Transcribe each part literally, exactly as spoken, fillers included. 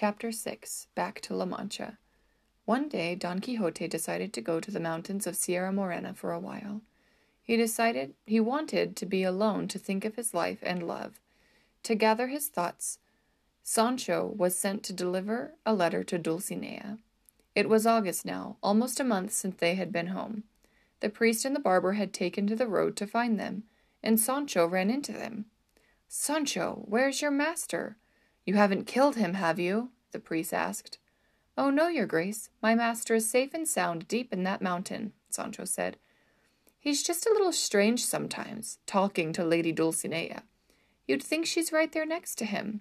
Chapter six. Back to La Mancha. One day, Don Quixote decided to go to the mountains of Sierra Morena for a while. He decided he wanted to be alone to think of his life and love. To gather his thoughts, Sancho was sent to deliver a letter to Dulcinea. It was August now, almost a month since they had been home. The priest and the barber had taken to the road to find them, and Sancho ran into them. "Sancho, where's your master? You haven't killed him, have you?" the priest asked. "Oh, no, your grace. My master is safe and sound deep in that mountain," Sancho said. "He's just a little strange sometimes, talking to Lady Dulcinea. You'd think she's right there next to him."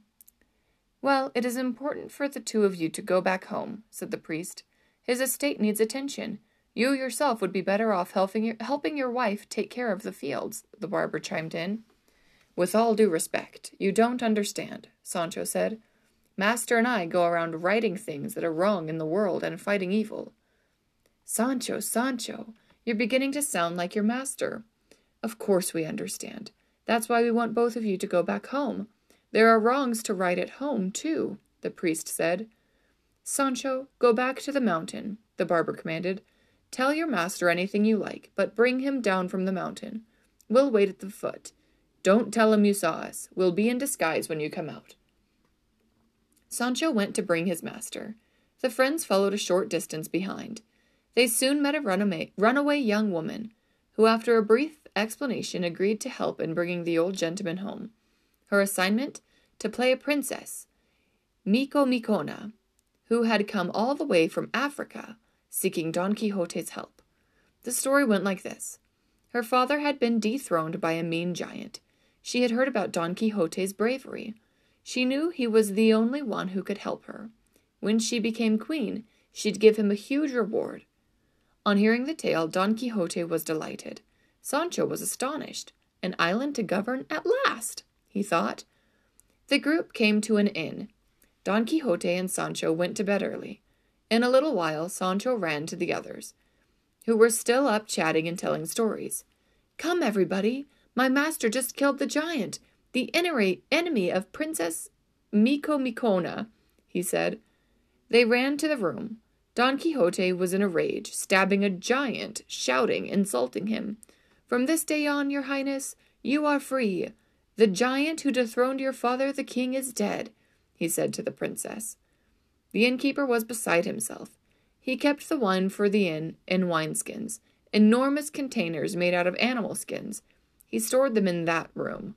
"Well, it is important for the two of you to go back home," said the priest. "His estate needs attention. You yourself would be better off helping your, helping your wife take care of the fields," the barber chimed in. "With all due respect, you don't understand," Sancho said. "Master and I go around righting things that are wrong in the world and fighting evil." "Sancho, Sancho, you're beginning to sound like your master." "Of course we understand. That's why we want both of you to go back home. There are wrongs to right at home, too," the priest said. "Sancho, go back to the mountain," the barber commanded. "Tell your master anything you like, but bring him down from the mountain. We'll wait at the foot. Don't tell him you saw us. We'll be in disguise when you come out." Sancho went to bring his master. The friends followed a short distance behind. They soon met a runaway, runaway young woman, who after a brief explanation agreed to help in bringing the old gentleman home. Her assignment? To play a princess, Micomicona, who had come all the way from Africa, seeking Don Quixote's help. The story went like this. Her father had been dethroned by a mean giant. She had heard about Don Quixote's bravery. She knew he was the only one who could help her. When she became queen, she'd give him a huge reward. On hearing the tale, Don Quixote was delighted. Sancho was astonished. An island to govern at last, he thought. The group came to an inn. Don Quixote and Sancho went to bed early. In a little while, Sancho ran to the others, who were still up chatting and telling stories. "Come, everybody! My master just killed the giant, the enemy of Princess Micomicona," he said. They ran to the room. Don Quixote was in a rage, stabbing a giant, shouting, insulting him. "From this day on, your highness, you are free. The giant who dethroned your father, the king, is dead," he said to the princess. The innkeeper was beside himself. He kept the wine for the inn in wineskins, enormous containers made out of animal skins. He stored them in that room.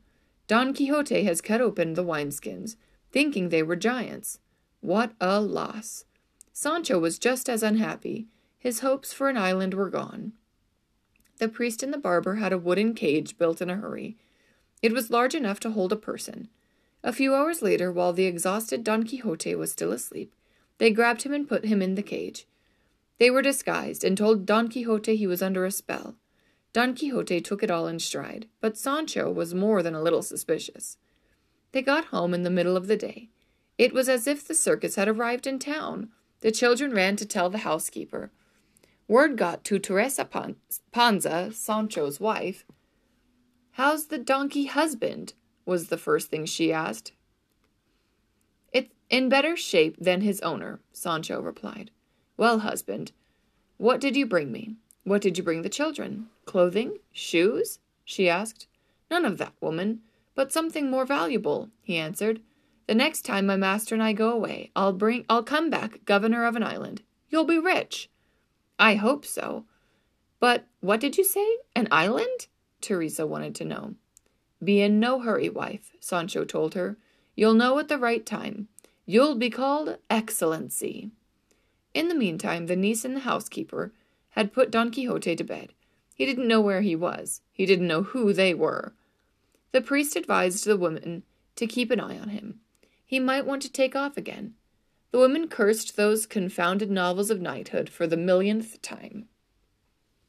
Don Quixote has cut open the wineskins, thinking they were giants. What a loss! Sancho was just as unhappy. His hopes for an island were gone. The priest and the barber had a wooden cage built in a hurry. It was large enough to hold a person. A few hours later, while the exhausted Don Quixote was still asleep, they grabbed him and put him in the cage. They were disguised and told Don Quixote he was under a spell. Don Quixote took it all in stride, but Sancho was more than a little suspicious. They got home in the middle of the day. It was as if the circus had arrived in town. The children ran to tell the housekeeper. Word got to Teresa Panza, Sancho's wife. "How's the donkey husband?" was the first thing she asked. "In better shape than his owner," Sancho replied. "Well, husband, what did you bring me? What did you bring the children? Clothing? Shoes?" she asked. "None of that, woman, but something more valuable," he answered. "The next time my master and I go away, I'll bring I'll come back governor of an island. You'll be rich." "I hope so. But what did you say? An island?" Teresa wanted to know. "Be in no hurry, wife," Sancho told her. "You'll know at the right time. You'll be called Excellency." In the meantime, the niece and the housekeeper had put Don Quixote to bed. He didn't know where he was. He didn't know who they were. The priest advised the woman to keep an eye on him. He might want to take off again. The woman cursed those confounded novels of knighthood for the millionth time.